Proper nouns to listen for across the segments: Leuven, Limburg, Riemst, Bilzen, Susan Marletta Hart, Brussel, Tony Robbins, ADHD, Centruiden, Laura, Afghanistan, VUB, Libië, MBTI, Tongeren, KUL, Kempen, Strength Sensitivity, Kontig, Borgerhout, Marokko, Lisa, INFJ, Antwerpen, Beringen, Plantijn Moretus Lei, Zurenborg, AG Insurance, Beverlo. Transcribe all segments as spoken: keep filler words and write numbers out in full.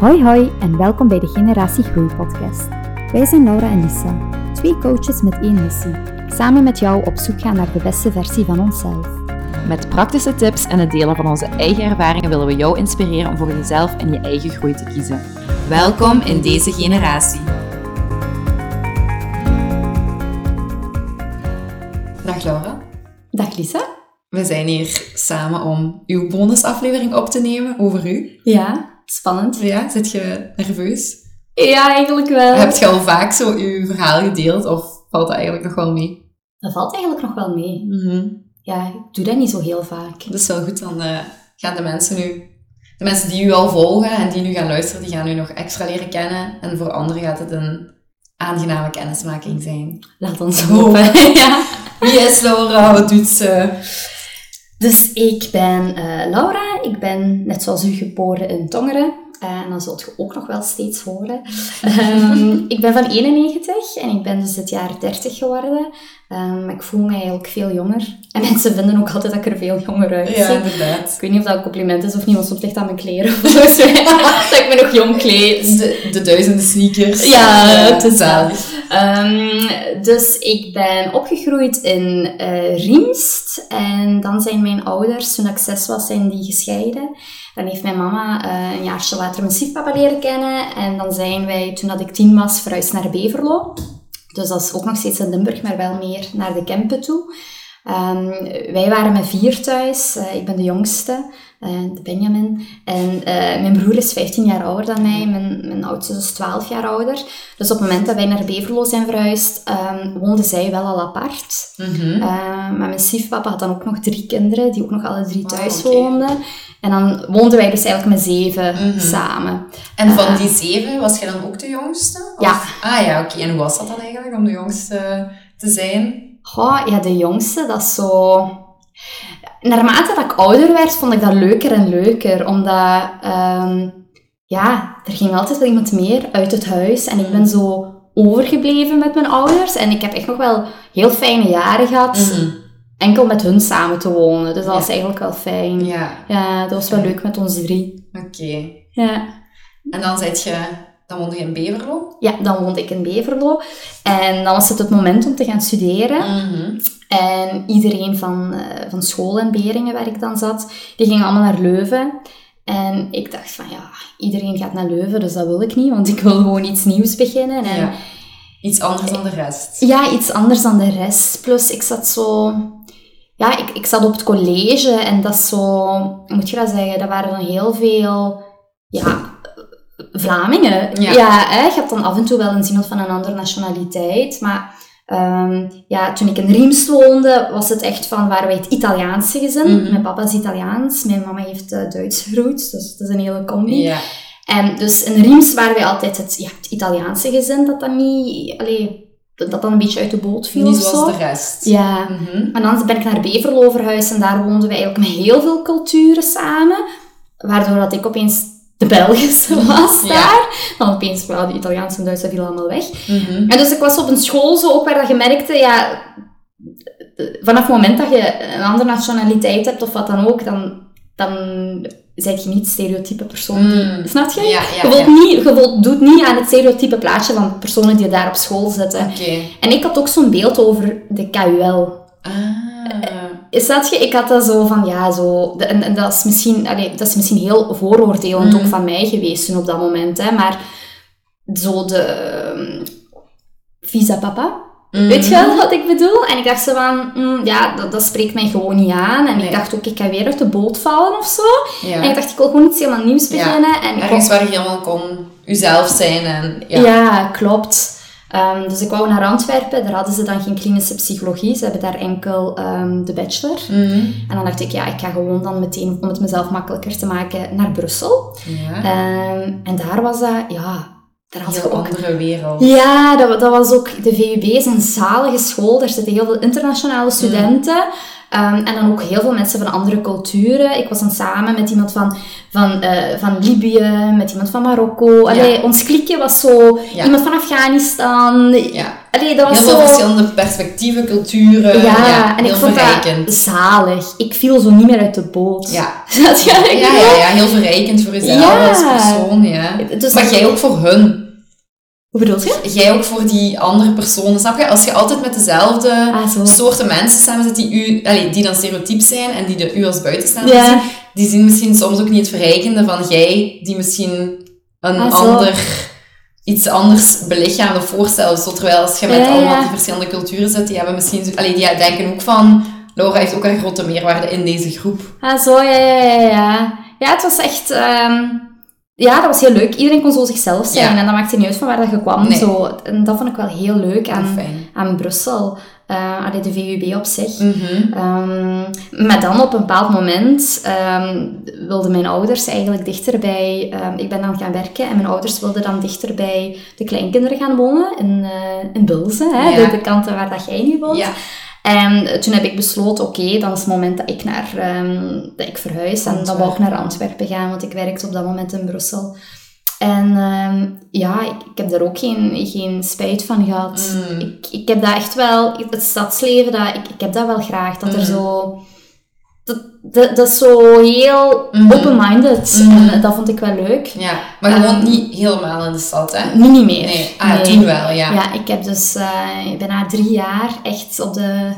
Hoi hoi en welkom bij de Generatie Groei podcast. Wij zijn Laura en Lisa, twee coaches met één missie. Samen met jou op zoek gaan naar de beste versie van onszelf. Met praktische tips en het delen van onze eigen ervaringen willen we jou inspireren om voor jezelf en je eigen groei te kiezen. Welkom in deze generatie. Dag Laura. Dag Lisa. We zijn hier samen om uw bonusaflevering op te nemen over u. Ja. Spannend. Ja, zit je nerveus? Ja, eigenlijk wel. Heb je al vaak zo je verhaal gedeeld of valt dat eigenlijk nog wel mee? Dat valt eigenlijk nog wel mee. Mm-hmm. Ja, ik doe dat niet zo heel vaak. Dat is wel goed, dan uh, gaan de mensen nu... De mensen die u al volgen en die nu gaan luisteren, die gaan u nog extra leren kennen. En voor anderen gaat het een aangename kennismaking zijn. Laat ons hopen. Ja. Wie is Laura? Wat doet ze? Dus ik ben uh, Laura, ik ben net zoals u geboren in Tongeren. Uh, en dan zult je ook nog wel steeds horen. Um, ik ben van eenennegentig en ik ben dus dit jaar dertig geworden. Um, ik voel mij ook veel jonger. En mensen vinden ook altijd dat ik er veel jonger uitzie. Ja, inderdaad. Ik weet niet of dat een compliment is of niet, want soms ligt aan mijn kleren. Of zo. Dat ik me nog jong kleed. De, de duizenden sneakers. Ja, het is wel. Um, dus ik ben opgegroeid in uh, Riemst. En dan zijn mijn ouders, toen ik zes was, zijn die gescheiden. Dan heeft mijn mama uh, een jaartje later mijn stiefpapa leren kennen. En dan zijn wij, toen dat ik tien was, verhuisd naar Beverlo. Dus dat is ook nog steeds in Limburg, maar wel meer naar de Kempen toe. Um, wij waren met vier thuis. Uh, ik ben de jongste, uh, de Benjamin. En uh, mijn broer is vijftien jaar ouder dan mij. Mijn, mijn oudste is twaalf jaar ouder. Dus op het moment dat wij naar Beverlo zijn verhuisd, um, woonden zij wel al apart. Mm-hmm. Uh, maar mijn stiefpapa had dan ook nog drie kinderen, die ook nog alle drie thuis oh, okay. woonden. En dan woonden wij dus eigenlijk met zeven mm-hmm. samen. En van die zeven was jij dan ook de jongste? Of? Ja. Ah ja, oké. Okay. En hoe was dat dan eigenlijk, om de jongste te zijn? Goh, ja, de jongste, dat is zo... Naarmate dat ik ouder werd, vond ik dat leuker en leuker. Omdat, um, ja, er ging altijd wel iemand meer uit het huis. En ik ben zo overgebleven met mijn ouders. En ik heb echt nog wel heel fijne jaren gehad. Mm-hmm. Enkel met hun samen te wonen. Dus dat ja. was eigenlijk wel fijn. Ja. Ja, dat was wel leuk met ons drie. Oké. Okay. Ja. En dan zit je... Dan woonde je in Beverlo? Ja, dan woonde ik in Beverlo. En dan was het het moment om te gaan studeren. Mm-hmm. En iedereen van, uh, van school in Beringen, waar ik dan zat, die gingen allemaal naar Leuven. En ik dacht van, ja, iedereen gaat naar Leuven, dus dat wil ik niet. Want ik wil gewoon iets nieuws beginnen. En ja. Iets anders dan de rest. Ja, iets anders dan de rest. Plus, ik zat zo... Ja, ik, ik zat op het college. En dat is zo... Moet je dat zeggen? Dat waren dan heel veel... Ja... Vlamingen. Ja, ja hè? Je hebt dan af en toe wel eens iemand van een andere nationaliteit. Maar um, ja, toen ik in Riemst woonde, was het echt van, waren wij het Italiaanse gezin. Mm-hmm. Mijn papa is Italiaans, mijn mama heeft uh, Duitse roots, dus het is een hele combi. Ja. En dus in Riemst waren wij altijd het, ja, het Italiaanse gezin, dat dan niet... Allee, dat dan een beetje uit de boot viel. Niet zoals zo. De rest. Ja. Mm-hmm. En dan ben ik naar Beverlo verhuisd en daar woonden we eigenlijk met heel veel culturen samen. Waardoor dat ik opeens... De Belgische was ja. daar. Dan opeens, well, de Italiaanse en Duitse viel allemaal weg. Mm-hmm. En dus ik was op een school zo ook waar dat je merkte, ja... Vanaf het moment dat je een andere nationaliteit hebt of wat dan ook, dan... dan ben je niet het stereotype persoon. Mm. Snap je? Ja, ja, je wilt ja. niet, je wilt, doet niet aan het stereotype plaatje van personen die daar op school zitten. Okay. En ik had ook zo'n beeld over de K U L. Ah... Is dat je? Ik had dat zo van, ja, zo... En, en dat, is misschien, allee, dat is misschien heel vooroordelend mm. ook van mij geweest toen op dat moment, hè. Maar zo de... Visa papa. Mm. Weet je wel wat ik bedoel? En ik dacht zo van, mm, ja, dat, dat spreekt mij gewoon niet aan. En nee. ik dacht ook, ik ga weer uit de boot vallen of zo. Ja. En ik dacht, ik wil gewoon iets helemaal nieuws beginnen. Ja. En ergens kon... waar je helemaal kon jezelf zijn. En, ja. ja, klopt. Um, dus ik wou naar Antwerpen, daar hadden ze dan geen klinische psychologie, ze hebben daar enkel um, de bachelor. Mm-hmm. En dan dacht ik, ja, ik ga gewoon dan meteen, om het mezelf makkelijker te maken, naar Brussel. Ja. Um, en daar was dat, ja... Daar had heel ook... andere wereld. Ja, dat, dat was ook... De V U B is een zalige school, daar zitten heel veel internationale studenten. Um, en dan ook heel veel mensen van andere culturen. Ik was dan samen met iemand van, van, uh, van Libië, met iemand van Marokko. Allee, ja. Ons klikje was zo... Ja. Iemand van Afghanistan. Ja. Allee, dat was heel zo... veel verschillende perspectieven, culturen. Ja, ja en ik vond dat zalig. Ik viel zo niet meer uit de boot. Ja, ja, ja, ja, ja heel verrijkend voor jezelf ja. als persoon. Ja. Dus maar jij ook voor hun. Hoe bedoel je? Jij ook voor die andere personen, snap je? Als je altijd met dezelfde ah, soorten mensen samen zit, die, u, allee, die dan stereotyp zijn en die de, u als buitenstaander yeah. zien, die zien misschien soms ook niet het verrijkende van jij, die misschien een ah, ander, iets anders belichaamde voorstelt. Zo, terwijl als je met yeah, allemaal die verschillende culturen zit, die hebben misschien, zo, allee, die denken ook van, Laura heeft ook een grote meerwaarde in deze groep. Ah zo, ja, ja, ja, ja. Ja, het was echt... Um... Ja, dat was heel leuk. Iedereen kon zo zichzelf zijn. Ja. En dat maakte niet uit van waar dat je kwam. Nee. Zo. En dat vond ik wel heel leuk aan, aan Brussel. Uh, allee, de V U B op zich. Mm-hmm. Um, maar dan op een bepaald moment um, wilden mijn ouders eigenlijk dichter bij... Um, ik ben dan gaan werken en mijn ouders wilden dan dichter bij de kleinkinderen gaan wonen. In, uh, in Bilzen, hè, ja. de, de kanten waar dat jij nu woont. Ja. En toen heb ik besloten, oké, okay, dan is het moment dat ik, naar, um, dat ik verhuis. En dan wou ik naar Antwerpen gaan, want ik werkte op dat moment in Brussel. En um, ja, ik, ik heb daar ook geen, geen spijt van gehad. Mm. Ik, ik heb dat echt wel, het stadsleven, dat, ik, ik heb dat wel graag. Dat mm. er zo... Dat, dat, dat is zo heel mm. open-minded. Mm. En dat vond ik wel leuk. Ja, maar je woont um, niet helemaal in de stad, hè? Nu niet meer. Nee. Ah, nee. Toen wel, ja. Ja, ik heb dus uh, bijna drie jaar echt op de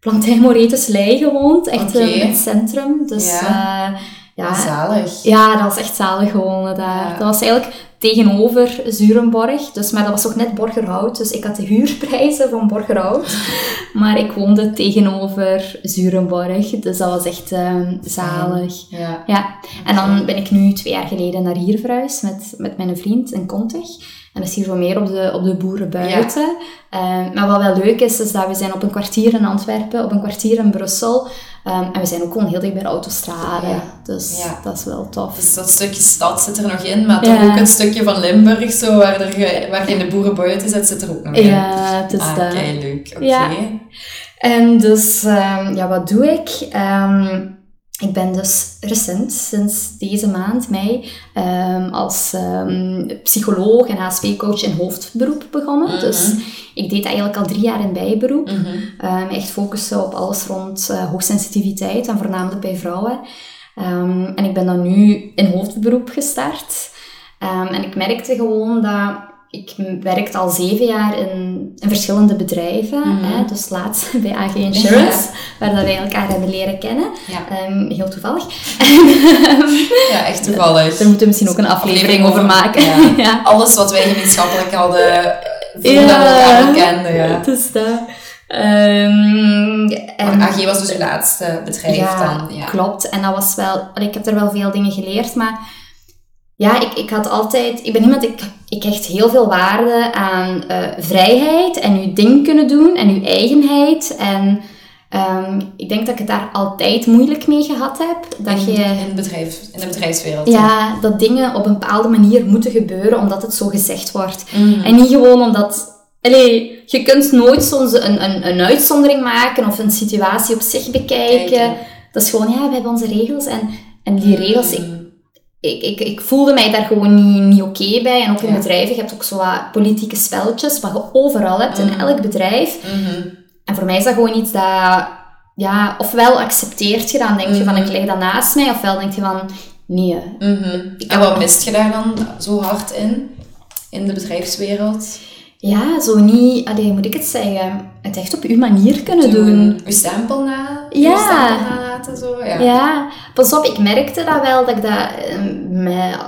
Plantijn Moretus Lei gewoond. Echt okay. uh, in het centrum. Dus, ja. Uh, ja, zalig. Ja, dat was echt zalig gewoond daar. Ja. Dat was eigenlijk tegenover Zurenborg. Dus, maar dat was ook net Borgerhout. Dus ik had de huurprijzen van Borgerhout. Maar ik woonde tegenover Zurenborg. Dus dat was echt um, zalig. Ja. Ja. En dan ben ik nu twee jaar geleden naar hier verhuisd met, met mijn vriend in Kontig. En dat is hier zo meer op de, op de boeren buiten. Ja. Um, maar wat wel leuk is, is dat we zijn op een kwartier in Antwerpen, op een kwartier in Brussel. Um, en we zijn ook gewoon heel dicht bij de autostrade. Ja. Dus ja. dat is wel tof. Dus dat stukje stad zit er nog in, maar ja. toch ook een stukje van Limburg, zo, waar, er, waar je in de boeren buiten zit, zit er ook nog in. Ja, het is ah, dat. Kei leuk. Oké. Okay. Ja. En dus, um, ja, wat doe ik? Um, Ik ben dus recent, sinds deze maand, mei, um, als um, psycholoog en H S P-coach in hoofdberoep begonnen. Mm-hmm. Dus ik deed dat eigenlijk al drie jaar in bijberoep. Mm-hmm. Um, echt focussen op alles rond uh, hoogsensitiviteit en voornamelijk bij vrouwen. Um, en ik ben dan nu in hoofdberoep gestart. Um, en ik merkte gewoon dat... Ik werkte al zeven jaar in, in verschillende bedrijven. Mm. Hè, dus laatst bij A G Insurance, waar dat wij elkaar hebben leren kennen. Ja. Um, heel toevallig. Ja, echt toevallig. Daar moeten we misschien ook een aflevering over maken. Ja. Ja. Alles wat wij gemeenschappelijk hadden, voordat ja. we elkaar kenden. Ja, het is dat. Um, en A G was dus je laatste bedrijf ja, dan. Ja, klopt. En dat was wel... Ik heb er wel veel dingen geleerd, maar... Ja, ik, ik had altijd... Ik ben iemand... Ik, ik hecht heel veel waarde aan uh, vrijheid en uw ding kunnen doen en uw eigenheid. En um, ik denk dat ik het daar altijd moeilijk mee gehad heb. Dat in, je, in, het bedrijf, in de bedrijfswereld. Ja, he? Dat dingen op een bepaalde manier moeten gebeuren omdat het zo gezegd wordt. Mm. En niet gewoon omdat... Allee, je kunt nooit soms een, een, een uitzondering maken of een situatie op zich bekijken. Kijken. Dat is gewoon... Ja, we hebben onze regels. En, en die regels... Mm. Ik, Ik, ik, ik voelde mij daar gewoon niet, niet oké okay bij. En ook in ja. bedrijven, je hebt ook zo wat politieke spelletjes, wat je overal hebt, mm. in elk bedrijf. Mm-hmm. En voor mij is dat gewoon iets dat... Ja, ofwel accepteert je dan, denk mm-hmm. je van, ik leg dat naast mij. Ofwel denk je van, nee. Mm-hmm. Ik en wat mist je daar dan zo hard in? In de bedrijfswereld? Ja, zo niet... Allee, moet ik het zeggen? Het echt op uw manier kunnen doen. doen. Uw stempel na. Ja. Uw stempel na. Zo, ja. ja, pas op, ik merkte dat wel, dat ik dat,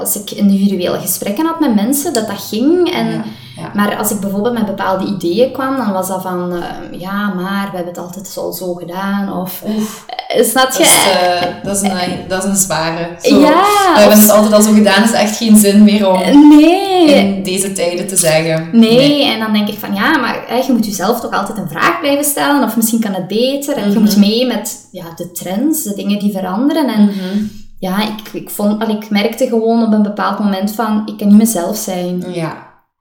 als ik individuele gesprekken had met mensen, dat dat ging. En, ja, ja. Maar als ik bijvoorbeeld met bepaalde ideeën kwam, dan was dat van, uh, ja, maar we hebben het altijd zo, zo gedaan, of... Oef, snap je? Dat is, uh, dat is, een, dat is een zware. Zo, ja, we hebben het altijd al zo gedaan, is echt geen zin meer om nee. in deze tijden te zeggen. Nee, nee, en dan denk ik van, ja, maar je moet jezelf toch altijd een vraag blijven stellen, of misschien kan het beter, en mm-hmm. je moet mee met ja, de trend. De dingen die veranderen. En mm-hmm. ja, ik, ik, vond, al, ik merkte gewoon op een bepaald moment van... Ik kan niet mezelf zijn. Ja.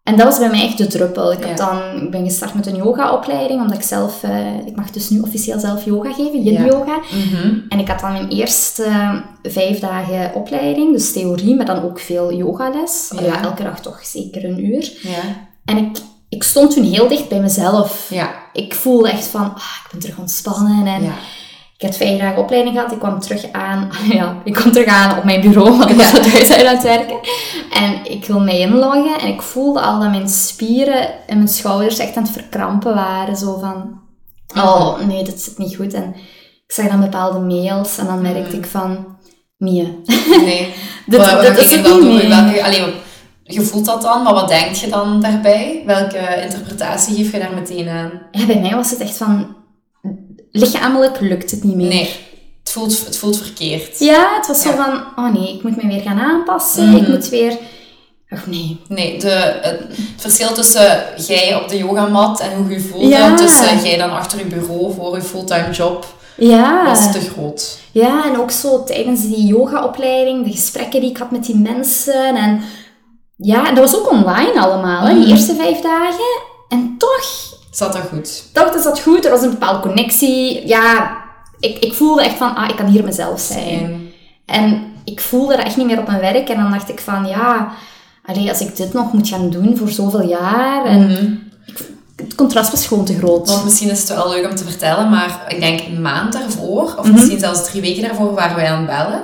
En dat was bij mij echt de druppel. Ik, ja. heb dan, ik ben gestart met een yogaopleiding, omdat ik zelf... Uh, ik mag dus nu officieel zelf yoga geven, yin-yoga. Ja. Mm-hmm. En ik had dan mijn eerste uh, vijf dagen opleiding, dus theorie, maar dan ook veel yogales. Ja. Ja, elke dag toch zeker een uur. Ja. En ik, ik stond toen heel dicht bij mezelf. Ja. Ik voelde echt van, ah, ik ben terug ontspannen en... Ja. Ik had vijf dagen opleiding gehad, ik kwam terug aan, ja, ik kwam terug aan op mijn bureau, want ik was thuis uit aan het werken. En ik wil mij inloggen en ik voelde al dat mijn spieren en mijn schouders echt aan het verkrampen waren. Zo van, oh nee, dat zit niet goed. En ik zag dan bepaalde mails en dan merkte hmm. ik van, nee. Nee, dat, wat, wat dat is ik dan niet doen? Welke, alleen, je voelt dat dan, maar wat denk je dan daarbij? Welke interpretatie geef je daar meteen aan? Ja, bij mij was het echt van... Lichamelijk lukt het niet meer. Nee, het voelt, het voelt verkeerd. Ja, het was ja. zo van, oh nee, ik moet me weer gaan aanpassen. Mm-hmm. Ik moet weer... Och nee. Nee, de, het verschil tussen jij op de yogamat en hoe je voelde... Ja. Tussen jij dan achter je bureau voor je fulltime job... Ja. Was te groot. Ja, en ook zo tijdens die yogaopleiding, de gesprekken die ik had met die mensen. En ja, en dat was ook online allemaal, mm-hmm. hè, die eerste vijf dagen. En toch... Zat dat goed? Toch, dat zat goed. Er was een bepaalde connectie. Ja, ik, ik voelde echt van, ah, ik kan hier mezelf zijn. Mm. En ik voelde dat echt niet meer op mijn werk. En dan dacht ik van, ja, allee, als ik dit nog moet gaan doen voor zoveel jaar. En mm. ik, het contrast was gewoon te groot. Want misschien is het wel leuk om te vertellen, maar ik denk een maand daarvoor, of mm-hmm. misschien zelfs drie weken daarvoor, waren wij aan het bellen.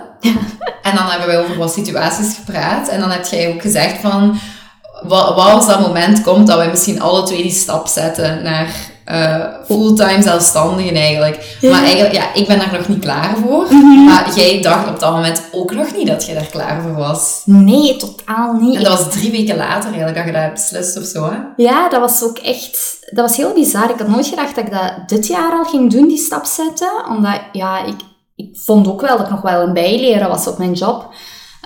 En dan hebben wij over wat situaties gepraat. En dan heb jij ook gezegd van... Wat als dat moment komt dat wij misschien alle twee die stap zetten naar uh, fulltime zelfstandigen eigenlijk. Ja. Maar eigenlijk, ja, ik ben daar nog niet klaar voor. Mm-hmm. Maar jij dacht op dat moment ook nog niet dat je daar klaar voor was. Nee, totaal niet. En dat was drie weken later eigenlijk dat je dat hebt beslist of zo, hè? Ja, dat was ook echt... Dat was heel bizar. Ik had nooit gedacht dat ik dat dit jaar al ging doen, die stap zetten. Omdat, ja, ik, ik vond ook wel dat ik nog wel een bijleren was op mijn job.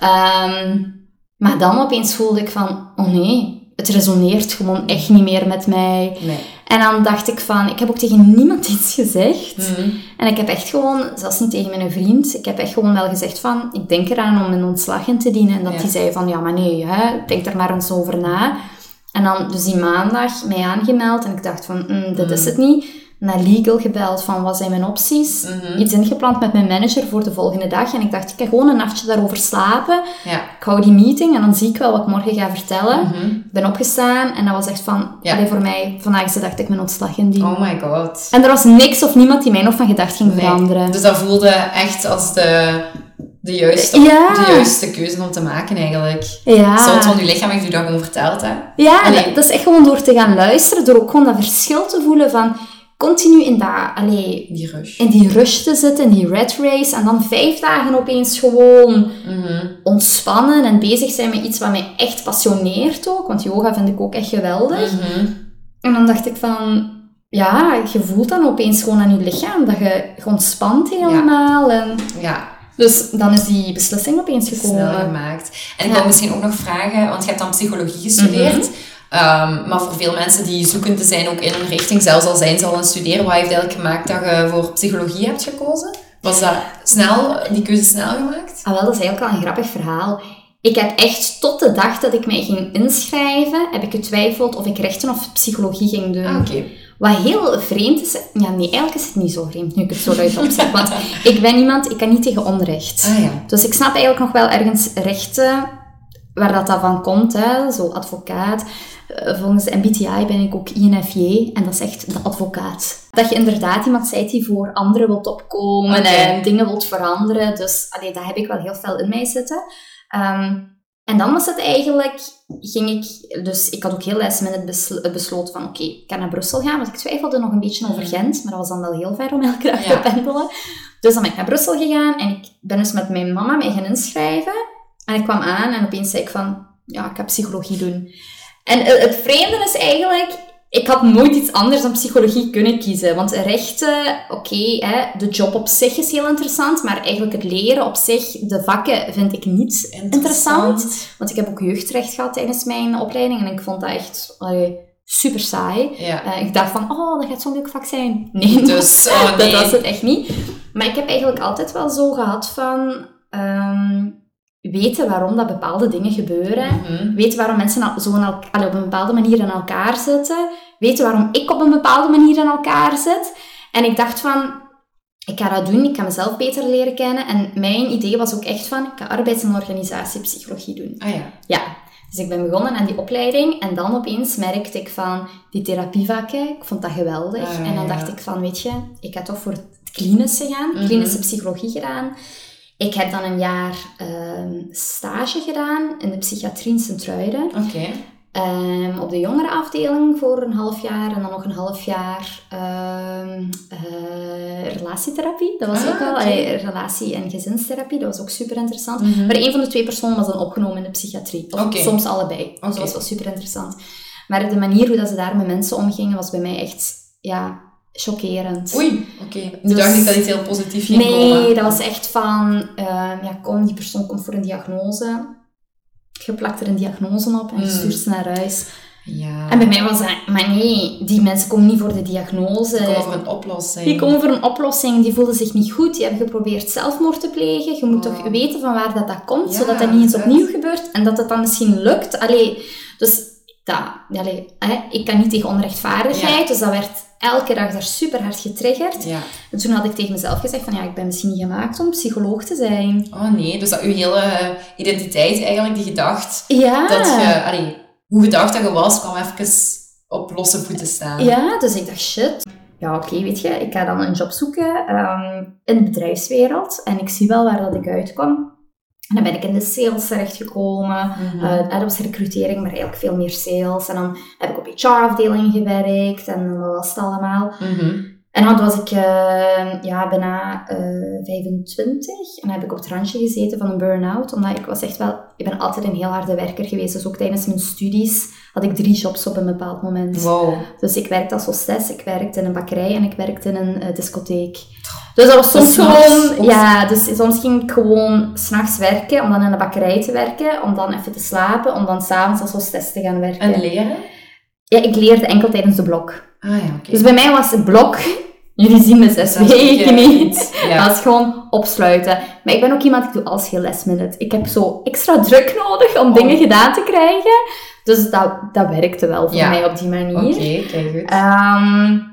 Um, Maar dan opeens voelde ik van, oh nee, het resoneert gewoon echt niet meer met mij. Nee. En dan dacht ik van, ik heb ook tegen niemand iets gezegd. Mm-hmm. En ik heb echt gewoon, zelfs niet tegen mijn vriend, ik heb echt gewoon wel gezegd van, ik denk eraan om een ontslag in te dienen. En dat ja. die zei van, ja maar nee, hè, denk er maar eens over na. En dan dus die maandag mij aangemeld en ik dacht van, mm, dit mm. is het niet. Naar legal gebeld van, wat zijn mijn opties? Mm-hmm. Iets ingepland met mijn manager voor de volgende dag. En ik dacht, ik ga gewoon een nachtje daarover slapen. Ja. Ik hou die meeting en dan zie ik wel wat ik morgen ga vertellen. Mm-hmm. Ik ben opgestaan en dat was echt van... Ja. Allee, voor mij, vandaag is de dag dat ik mijn ontslag indien. Oh my god. En er was niks of niemand die mij nog van gedacht ging nee. veranderen. Dus dat voelde echt als de... De juiste, ja. de juiste keuze om te maken eigenlijk. Ja. Zo van je lichaam heeft u dat gewoon verteld, hè? Ja, allee. Dat is echt gewoon door te gaan luisteren. Door ook gewoon dat verschil te voelen van... Continu in, dat, allee, die rush. in die rush te zitten, in die rat race. En dan vijf dagen opeens gewoon mm-hmm. ontspannen en bezig zijn met iets wat mij echt passioneert ook. Want yoga vind ik ook echt geweldig. Mm-hmm. En dan dacht ik van... Ja, je voelt dan opeens gewoon aan je lichaam dat je, je ontspant helemaal. Ja. En, ja. Dus dan is die beslissing opeens gekomen. Snel gemaakt. En ik ja. wil misschien ook nog vragen, want je hebt dan psychologie gestudeerd... Mm-hmm. Um, maar voor veel mensen die zoekend zijn ook in een richting, zelfs al zijn ze al aan het studeren, wat heeft eigenlijk gemaakt dat je voor psychologie hebt gekozen? Was dat snel, die keuze snel gemaakt? Ah wel, dat is eigenlijk al een grappig verhaal. Ik heb echt tot de dag dat ik mij ging inschrijven, heb ik getwijfeld of ik rechten of psychologie ging doen. Ah, okay. Wat heel vreemd is... Ja, nee, eigenlijk is het niet zo vreemd, nu ik het zo luid opzet. Want ik ben iemand, ik kan niet tegen onrecht. Ah, ja. Dus ik snap eigenlijk nog wel ergens rechten, waar dat, dat van komt, hè? Zo advocaat... Volgens de M B T I ben ik ook I N F J en dat is echt de advocaat. Dat je inderdaad iemand bent die voor anderen wilt opkomen okay. en dingen wilt veranderen. Dus allee, dat heb ik wel heel veel in mij zitten. Um, en dan was het eigenlijk, ging ik, dus ik had ook heel last minute beslo- besloten van oké, okay, ik kan naar Brussel gaan. Want ik twijfelde nog een beetje over Gent, maar dat was dan wel heel ver om elke dag ja. te pendelen. Dus dan ben ik naar Brussel gegaan en ik ben dus met mijn mama mij gaan inschrijven. En ik kwam aan en opeens zei ik van, ja, ik ga psychologie doen. En het vreemde is eigenlijk, ik had nooit iets anders dan psychologie kunnen kiezen. Want rechten, oké, okay, de job op zich is heel interessant. Maar eigenlijk het leren op zich, de vakken, vind ik niet interessant. interessant. Want ik heb ook jeugdrecht gehad tijdens mijn opleiding. En ik vond dat echt allee, super saai. Ja. Uh, ik dacht van, oh, dat gaat zo'n leuk vak zijn. Nee, dus, oh nee, dat was het echt niet. Maar ik heb eigenlijk altijd wel zo gehad van... Um, weten waarom dat bepaalde dingen gebeuren, mm-hmm. weten waarom mensen zo elk, allee, op een bepaalde manier in elkaar zitten, weten waarom ik op een bepaalde manier in elkaar zit. En ik dacht van, ik ga dat doen, ik ga mezelf beter leren kennen. En mijn idee was ook echt van, ik ga arbeids- en organisatiepsychologie doen. Ah ja. Ja. Dus ik ben begonnen aan die opleiding en dan opeens merkte ik van die therapievakken, ik vond dat geweldig. Ah, en dan dacht ja. ik van, weet je, ik ga toch voor het klinische gaan, mm-hmm. klinische psychologie gedaan. Ik heb dan een jaar um, stage gedaan in de psychiatrie in Centruiden. Oké. Okay. Um, op de jongerenafdeling voor een half jaar en dan nog een half jaar um, uh, relatietherapie. Dat was ah, ook wel, okay. allee, relatie- en gezinstherapie, dat was ook super interessant. Mm-hmm. Maar één van de twee personen was dan opgenomen in de psychiatrie. Of okay. soms allebei. Okay. Dus dat was wel super interessant. Maar de manier hoe dat ze daar met mensen omgingen was bij mij echt, ja, chockerend. Oei, oké. Okay. Dus dacht ik dat iets heel positief ging nee, komen. Nee, dat was echt van, um, ja, kom, die persoon komt voor een diagnose. Je plakt er een diagnose op en je mm. stuurt ze naar huis. Ja. En bij mij was dat, maar nee, die mensen komen niet voor de diagnose. Die komen voor een oplossing. Die komen voor een oplossing, die voelden zich niet goed. Die hebben geprobeerd zelfmoord te plegen. Je moet oh. toch weten van waar dat, dat komt, ja, zodat dat niet eens opnieuw gebeurt. En dat het dan misschien lukt. Allee, dus dat, allee, hè, ik kan niet tegen onrechtvaardigheid, ja. dus dat werd elke dag daar super hard getriggerd. Ja. En toen had ik tegen mezelf gezegd van ja, ik ben misschien niet gemaakt om psycholoog te zijn. Oh nee, dus dat uw hele identiteit eigenlijk, die gedacht, ja. dat je, allee, hoe gedacht dat je was, kwam even op losse voeten staan. Ja, dus ik dacht shit. Ja, oké, okay, weet je, ik ga dan een job zoeken um, in de bedrijfswereld en ik zie wel waar dat ik uitkom. En dan ben ik in de sales terechtgekomen. Mm-hmm. Uh, dat was recrutering, maar eigenlijk veel meer sales. En dan heb ik op H R-afdeling gewerkt en wat was het allemaal. Mm-hmm. En dan was ik uh, ja, bijna uh, vijfentwintig. En dan heb ik op het randje gezeten van een burn-out. Omdat ik was echt wel... Ik ben altijd een heel harde werker geweest. Dus ook tijdens mijn studies had ik drie jobs op een bepaald moment. Wow. Dus ik werkte als hostess, ik werkte in een bakkerij en ik werkte in een uh, discotheek. Dus dat was soms dat gewoon... Ja, dus soms ging ik gewoon 's nachts werken om dan in de bakkerij te werken. Om dan even te slapen. Om dan 's avonds als hostess te gaan werken. En leren? Ja, ik leerde enkel tijdens de blok. Ah ja, oké. Okay. Dus bij mij was het blok... Jullie zien me zes weken niet. Ja. Dat is gewoon opsluiten. Maar ik ben ook iemand, ik doe alles heel last minute. Ik heb zo extra druk nodig om oh. dingen gedaan te krijgen. Dus dat, dat werkte wel voor ja. mij op die manier. Oké, kijk goed. Um,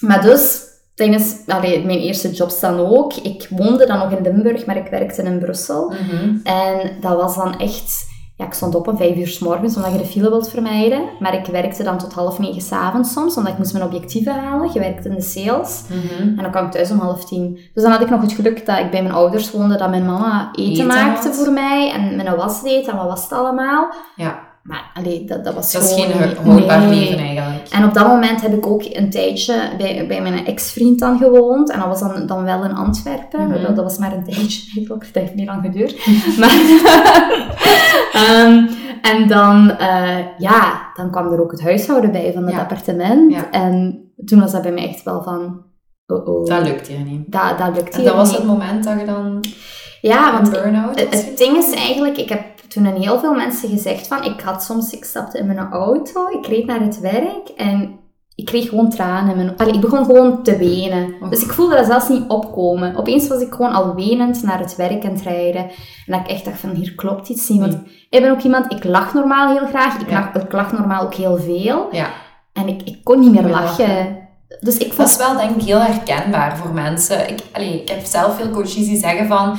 maar dus, tijdens allee, mijn eerste jobs dan ook. Ik woonde dan nog in Limburg, maar ik werkte in Brussel. Mm-hmm. En dat was dan echt... Ja, ik stond op om vijf uur 's morgens, omdat je de file wilt vermijden. Maar ik werkte dan tot half negen 's avonds soms, omdat ik moest mijn objectieven halen. Je werkte in de sales. Mm-hmm. En dan kwam ik thuis om half tien. Dus dan had ik nog het geluk dat ik bij mijn ouders woonde, dat mijn mama eten, eten maakte had. voor mij. En mijn was deed, en wat was het allemaal. Ja. Maar allee, dat, dat was dat gewoon... Dat is geen houdbaar nee. leven eigenlijk. En op dat moment heb ik ook een tijdje bij, bij mijn ex-vriend dan gewoond. En dat was dan, dan wel in Antwerpen. Mm-hmm. Dat, dat was maar een tijdje eigenlijk. Dat heeft niet lang geduurd. maar, um, en dan, uh, ja, dan kwam er ook het huishouden bij van het ja. appartement. Ja. En toen was dat bij mij echt wel van... Oh oh. Dat lukt hier niet. Dat, dat lukt hier en dat was niet. Het moment dat je dan... Ja, want burn-out, het, het ding is eigenlijk... Ik heb toen aan heel veel mensen gezegd van... Ik had soms... Ik stapte in mijn auto, ik reed naar het werk en ik kreeg gewoon tranen in mijn... Allee, ik begon gewoon te wenen. Oh. Dus ik voelde dat zelfs niet opkomen. Opeens was ik gewoon al wenend naar het werk aan het rijden. En dat ik echt dacht van, hier klopt iets niet. Want nee. ik ben ook iemand... Ik lach normaal heel graag. Ik, ja. lach, ik lach normaal ook heel veel. Ja. En ik, ik kon niet meer ja. lachen. Dus ik vond... Dat is wel denk ik heel herkenbaar voor mensen. Ik, allee, ik heb zelf veel coaches die zeggen van...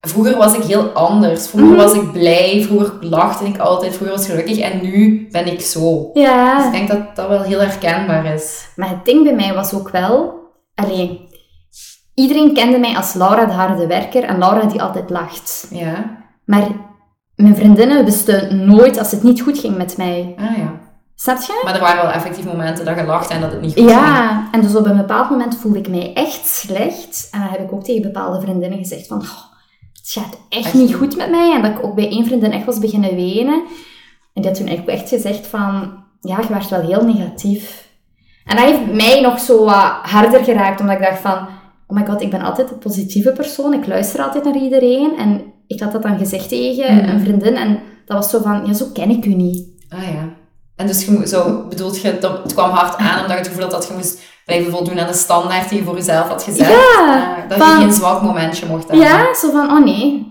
Vroeger was ik heel anders. Vroeger mm-hmm. was ik blij. Vroeger lachte ik altijd. Vroeger was ik gelukkig. En nu ben ik zo. Ja. Dus ik denk dat dat wel heel herkenbaar is. Maar het ding bij mij was ook wel... Allee, iedereen kende mij als Laura de harde werker. En Laura die altijd lacht. Ja. Maar mijn vriendinnen besteunden nooit als het niet goed ging met mij. Ah ja. Snap je? Maar er waren wel effectief momenten dat je lachte en dat het niet goed ging. Ja. En dus op een bepaald moment voelde ik mij echt slecht. En dan heb ik ook tegen bepaalde vriendinnen gezegd van... Oh, het gaat echt, echt niet goed met mij. En dat ik ook bij één vriendin echt was beginnen wenen. En die had toen eigenlijk echt gezegd van... Ja, je werd wel heel negatief. En dat heeft mij nog zo uh, harder geraakt. Omdat ik dacht van... Oh my god, ik ben altijd een positieve persoon. Ik luister altijd naar iedereen. En ik had dat dan gezegd tegen mm-hmm. een vriendin. En dat was zo van... Ja, zo ken ik u niet. Ah ja. En dus je, zo bedoelt je... Dat, het kwam hard aan omdat je het gevoel had dat je moest... Blijven voldoen aan de standaard die je voor jezelf had gezet. Ja, uh, dat van, je geen zwak momentje mocht hebben. Ja, zo van, oh nee.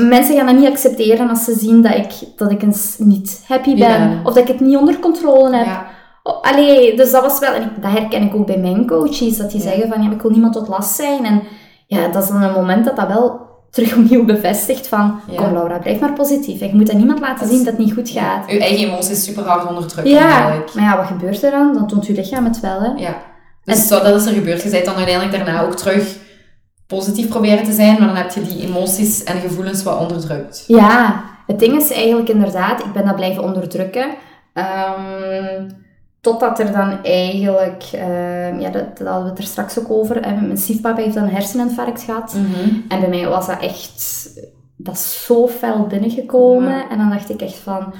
mensen gaan dat niet accepteren als ze zien dat ik, dat ik eens niet happy ben. Ja. Of dat ik het niet onder controle heb. Ja. Oh, allee, dus dat was wel... En ik, dat herken ik ook bij mijn coaches. Dat die ja. zeggen van, ja, ik wil niemand tot last zijn. En ja, dat is dan een moment dat dat wel terug opnieuw bevestigt van... Ja. Kom Laura, blijf maar positief. Ik moet aan niemand laten dat zien dat het niet goed gaat. Uw eigen emoties is super hard onder druk. Ja, maar ja, wat gebeurt er dan? Dan toont uw lichaam het wel, hè. Ja. Dus en, zo, dat is er gebeurd. Je bent dan uiteindelijk daarna ook terug... positief proberen te zijn, maar dan heb je die emoties en gevoelens wat onderdrukt. Ja, het ding is eigenlijk inderdaad, ik ben dat blijven onderdrukken. Um, totdat er dan eigenlijk, um, ja, dat, dat hadden we het er straks ook over, en mijn stiefpapa heeft dan een herseninfarct gehad. Mm-hmm. En bij mij was dat echt, dat is zo fel binnengekomen. Mm-hmm. En dan dacht ik echt van,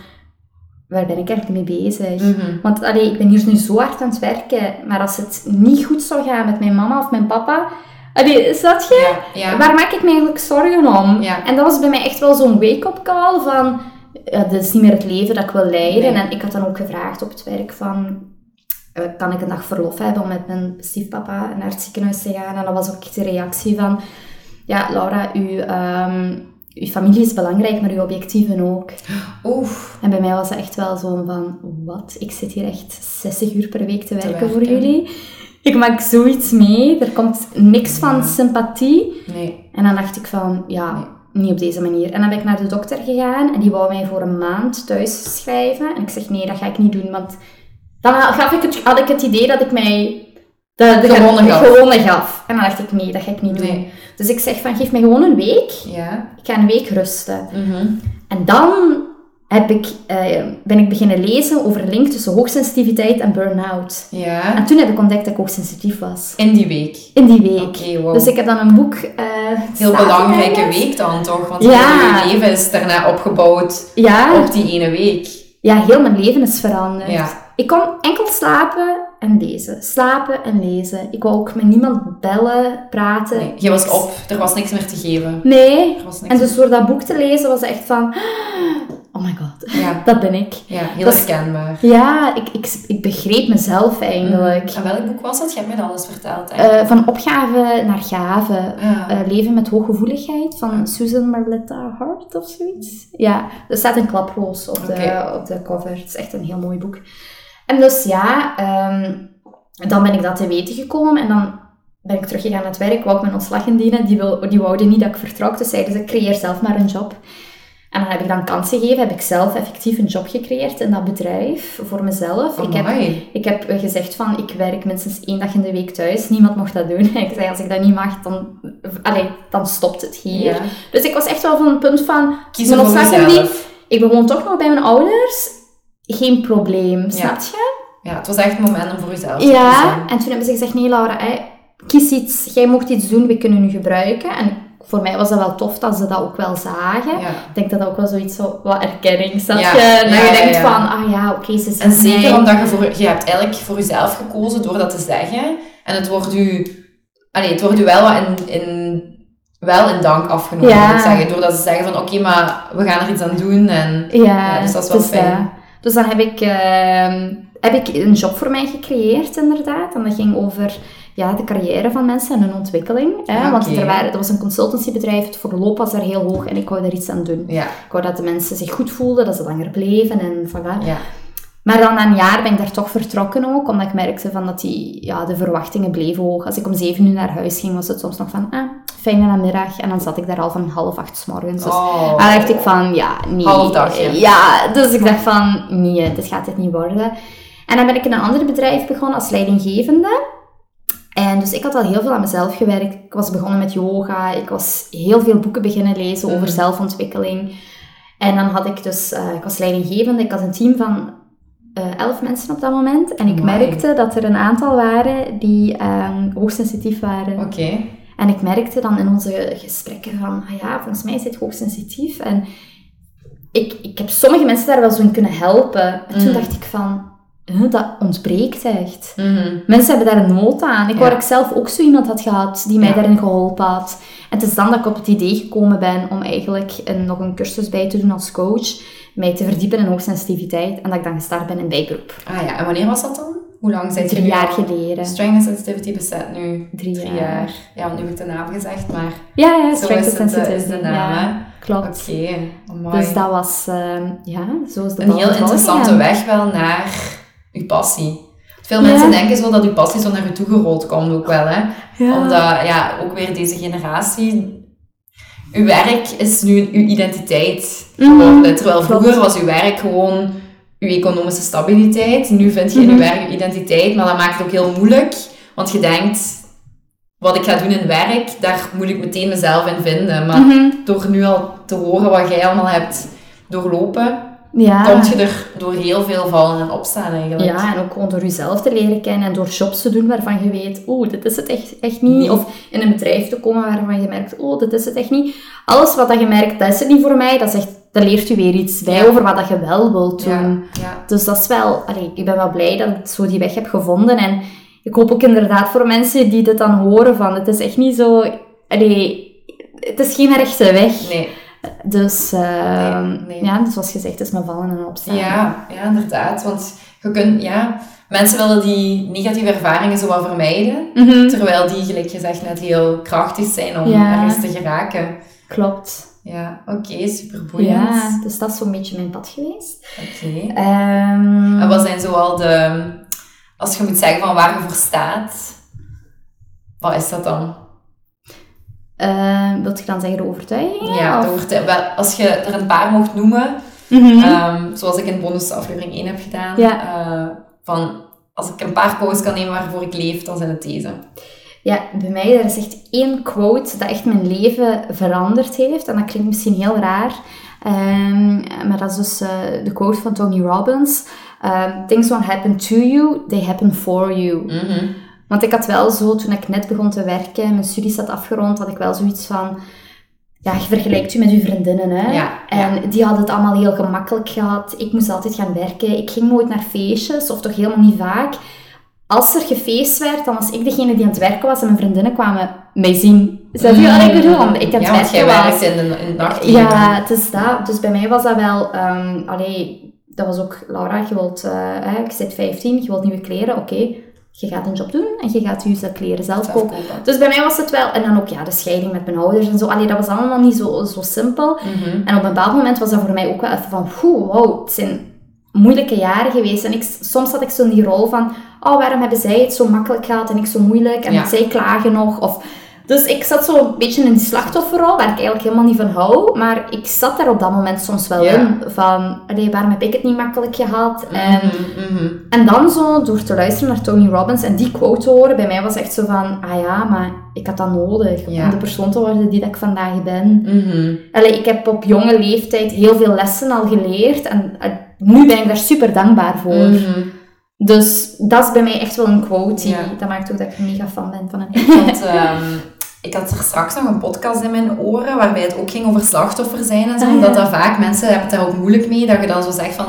waar ben ik eigenlijk mee bezig? Mm-hmm. Want allee, ik ben hier nu zo hard aan het werken, maar als het niet goed zou gaan met mijn mama of mijn papa... Allee, zat je? Ja, ja. Waar maak ik me eigenlijk zorgen om? Ja. En dat was bij mij echt wel zo'n wake-up call van... Ja, dit is niet meer het leven dat ik wil leiden. Nee. En ik had dan ook gevraagd op het werk van... Kan ik een dag verlof hebben om met mijn stiefpapa naar het ziekenhuis te gaan? En dat was ook echt de reactie van... Ja, Laura, uw, um, uw familie is belangrijk, maar uw objectieven ook. Oef. En bij mij was dat echt wel zo'n van... Wat? Ik zit hier echt zestig uur per week te werken, te werken. voor jullie. Ik maak zoiets mee, er komt niks van ja. sympathie. Nee. En dan dacht ik van, ja, nee. niet op deze manier. En dan ben ik naar de dokter gegaan en die wou mij voor een maand thuis schrijven. En ik zeg, nee, dat ga ik niet doen, want dan gaf ik het, had ik het idee dat ik mij de, de gewonnen, gaf. gewonnen gaf. En dan dacht ik, nee, dat ga ik niet doen. Nee. Dus ik zeg van, geef mij gewoon een week. Ja. Ik ga een week rusten. Mm-hmm. En dan heb ik, uh, ben ik beginnen lezen over een link tussen hoogsensitiviteit en burn-out. Ja. En toen heb ik ontdekt dat ik hoogsensitief was. In die week? In die week. Oké, okay, wow. Dus ik heb dan een boek... Uh, Heel belangrijke week dan, toch? Want ja. je leven is daarna opgebouwd ja. op die ene week. Ja, heel mijn leven is veranderd. Ja. Ik kon enkel slapen en lezen. Slapen en lezen. Ik wou ook met niemand bellen, praten. Nee, je was op. Er was niks meer te geven. Nee. Er was niks en dus door dat boek te lezen was het echt van... Oh my god, ja. dat ben ik. Ja, heel dat herkenbaar. Is, ja, ik, ik, ik begreep mezelf eigenlijk. En welk boek was dat? Je hebt mij alles verteld. Uh, van opgave naar gave. Ja. Uh, leven met hooggevoeligheid van Susan Marletta Hart of zoiets. Ja, er staat een klaproos op de, okay. op de cover. Het is echt een heel mooi boek. En dus ja, um, dan ben ik dat te weten gekomen en dan ben ik teruggegaan naar het werk. Wou ik mijn ontslag indienen. Die, wil, die wouden niet dat ik vertrok. Dus zeiden ze, creëer zelf maar een job. En dan heb ik dan kans gegeven, heb ik zelf effectief een job gecreëerd in dat bedrijf, voor mezelf. Oh, ik, heb, ik heb gezegd van, ik werk minstens één dag in de week thuis, niemand mocht dat doen. Ik zei, als ik dat niet mag, dan, allee, dan stopt het hier. Ja. Dus ik was echt wel van een punt van, kiezen voor mezelf. Ik woon toch nog bij mijn ouders, geen probleem, ja. snap je? Ja, het was echt een moment om voor jezelf ja, te kiezen. En toen hebben ze gezegd, nee Laura, hé, kies iets, jij mocht iets doen, we kunnen u gebruiken. En voor mij was dat wel tof dat ze dat ook wel zagen. Ja. Ik denk dat dat ook wel zoiets zo, wat erkenning zat. Ja. Je, dat ja, je denkt ja, ja. van, ah ja, oké, okay, ze zijn... En zeker nee. omdat je voor... Je hebt eigenlijk voor jezelf gekozen door dat te zeggen. En het wordt u... Allee, het wordt u wel in, in, wel in dank afgenomen, ja. moet ik zeggen. Doordat ze zeggen van, oké, okay, maar we gaan er iets aan doen. En, ja, ja, dus dat is wel dus, fijn. Uh, dus dan heb ik, uh, heb ik een job voor mij gecreëerd, inderdaad. En dat ging over... Ja, de carrière van mensen en hun ontwikkeling. Hè? Okay. Want er waren, dat was een consultancybedrijf, het verloop was daar heel hoog en ik wou daar iets aan doen. Ja. Ik wou dat de mensen zich goed voelden, dat ze langer bleven en voilà. Ja. Maar dan na een jaar ben ik daar toch vertrokken ook, omdat ik merkte van dat die, ja, de verwachtingen bleven hoog. Als ik om zeven uur naar huis ging, was het soms nog van, ah, fijne namiddag. En dan zat ik daar al van half acht 's morgens. Dus oh. dan dacht ik van, ja, nee. Half dagje. Ja, dus ik dacht van, nee, dit gaat dit niet worden. En dan ben ik in een ander bedrijf begonnen als leidinggevende. En dus ik had al heel veel aan mezelf gewerkt. Ik was begonnen met yoga. Ik was heel veel boeken beginnen lezen over mm. zelfontwikkeling. En dan had ik dus... Uh, ik was leidinggevende. Ik had een team van uh, elf mensen op dat moment. En ik Amai. merkte dat er een aantal waren die uh, hoogsensitief waren. Oké. Okay. En ik merkte dan in onze gesprekken van... Ah ja, volgens mij is dit hoogsensitief. En ik, ik heb sommige mensen daar wel zo in kunnen helpen. En toen mm. dacht ik van... Dat ontbreekt echt. Mm-hmm. Mensen hebben daar een nood aan. Ik ja. wou ik zelf ook zo iemand had gehad die mij ja. daarin geholpen had. En het is dan dat ik op het idee gekomen ben om eigenlijk een, nog een cursus bij te doen als coach. Mij te verdiepen in hoogsensitiviteit. En dat ik dan gestart ben in bijgroep. Ah ja, en wanneer was dat dan? Hoe lang zijn jullie? Drie jaar al? geleden. Strength Sensitivity bestaat nu drie, drie jaar. jaar. Ja, want nu heb ik de naam gezegd, maar... Ja, ja, Strength Sensitivity. Zo is het de naam, ja. Klopt. Oké, okay, mooi. Dus dat was, uh, ja, zo is de een heel interessante weg wel naar uw passie. Veel mensen ja. denken zo dat uw passie zo naar u toegerold komt ook wel, hè. Ja. Omdat, ja, ook weer deze generatie... Uw werk is nu uw identiteit geworden. Mm-hmm. Terwijl vroeger was uw werk gewoon uw economische stabiliteit. Nu vind je in uw mm-hmm. werk uw identiteit, maar dat maakt het ook heel moeilijk. Want je denkt, wat ik ga doen in werk, daar moet ik meteen mezelf in vinden. Maar mm-hmm. door nu al te horen wat jij allemaal hebt doorlopen... Ja. Komt je er door heel veel vallen en opstaan eigenlijk. Ja, en ook gewoon door jezelf te leren kennen en door jobs te doen waarvan je weet, oh, dit is het echt, echt niet. Nee. Of in een bedrijf te komen waarvan je merkt, oh, dit is het echt niet. Alles wat je merkt, dat is het niet voor mij, dat is echt, daar leert je weer iets bij ja. over wat je wel wilt doen. Ja. Ja. Dus dat is wel, allee, ik ben wel blij dat ik zo die weg heb gevonden. En ik hoop ook inderdaad voor mensen die dit dan horen van, het is echt niet zo, allee, het is geen rechte weg. Nee. Dus, uh, nee, nee. ja, dus zoals gezegd, het is maar vallen en opstaan. Ja, ja, inderdaad. Want je kunt, ja, mensen willen die negatieve ervaringen zo wel vermijden. Mm-hmm. Terwijl die, gelijk gezegd, net heel krachtig zijn om ja. ergens te geraken. Klopt. Ja, oké, okay, superboeiend. Ja, dus dat is zo'n beetje mijn pad geweest. Oké. Okay. Um, en wat zijn zoal de... Als je moet zeggen van waar je voor staat, wat is dat dan? Uh, wilt je dan zeggen de overtuiging? Ja, de overtuiging. Wel, als je er een paar mocht noemen, mm-hmm. um, zoals ik in bonusaflevering één heb gedaan, ja. uh, van als ik een paar quotes kan nemen waarvoor ik leef, dan zijn het deze. Ja, bij mij er is echt één quote dat echt mijn leven veranderd heeft. En dat klinkt misschien heel raar, um, maar dat is dus uh, de quote van Tony Robbins. Um, Things don't happen to you, they happen for you. Mm-hmm. Want ik had wel zo, toen ik net begon te werken en mijn studies had afgerond, had ik wel zoiets van... Ja, je vergelijkt je met je vriendinnen, hè. Ja, en ja. die hadden het allemaal heel gemakkelijk gehad. Ik moest altijd gaan werken. Ik ging nooit naar feestjes, of toch helemaal niet vaak. Als er gefeest werd, dan was ik degene die aan het werken was en mijn vriendinnen kwamen mij zien. Zij je wat ik bedoel? Want ik aan het ja, want jij werkt in de, in de nacht. Ja, het is dat. Dus bij mij was dat wel... Um, allee, dat was ook... Laura, je wilt... Uh, ik zit vijftien, je wilt nieuwe kleren, oké. Okay. Je gaat een job doen en je gaat je kleren zelf kopen. Dus bij mij was het wel... En dan ook ja, de scheiding met mijn ouders en zo. Allee, dat was allemaal niet zo, zo simpel. Mm-hmm. En op een bepaald moment was dat voor mij ook wel even van... Wow, het zijn moeilijke jaren geweest. En ik, soms had ik zo die rol van... Oh, waarom hebben zij het zo makkelijk gehad en ik zo moeilijk? En ja. zij klagen nog. Of, dus ik zat zo een beetje in die slachtofferrol, waar ik eigenlijk helemaal niet van hou. Maar ik zat daar op dat moment soms wel yeah. in. Van, allee, waarom heb ik het niet makkelijk gehad? En, mm-hmm, mm-hmm. en dan zo, door te luisteren naar Tony Robbins en die quote te horen, bij mij was echt zo van, ah ja, maar ik had dat nodig. Yeah. Om de persoon te worden die dat ik vandaag ben. Mm-hmm. Allee, ik heb op jonge leeftijd heel veel lessen al geleerd. En nu ben ik daar super dankbaar voor. Mm-hmm. Dus dat is bij mij echt wel een quote. Yeah. Dat maakt ook dat ik er mega fan ben van een quote. Ik had er straks nog een podcast in mijn oren, waarbij het ook ging over slachtoffer zijn en zo. Omdat dat vaak, mensen hebben het daar ook moeilijk mee, dat je dan zo zegt van,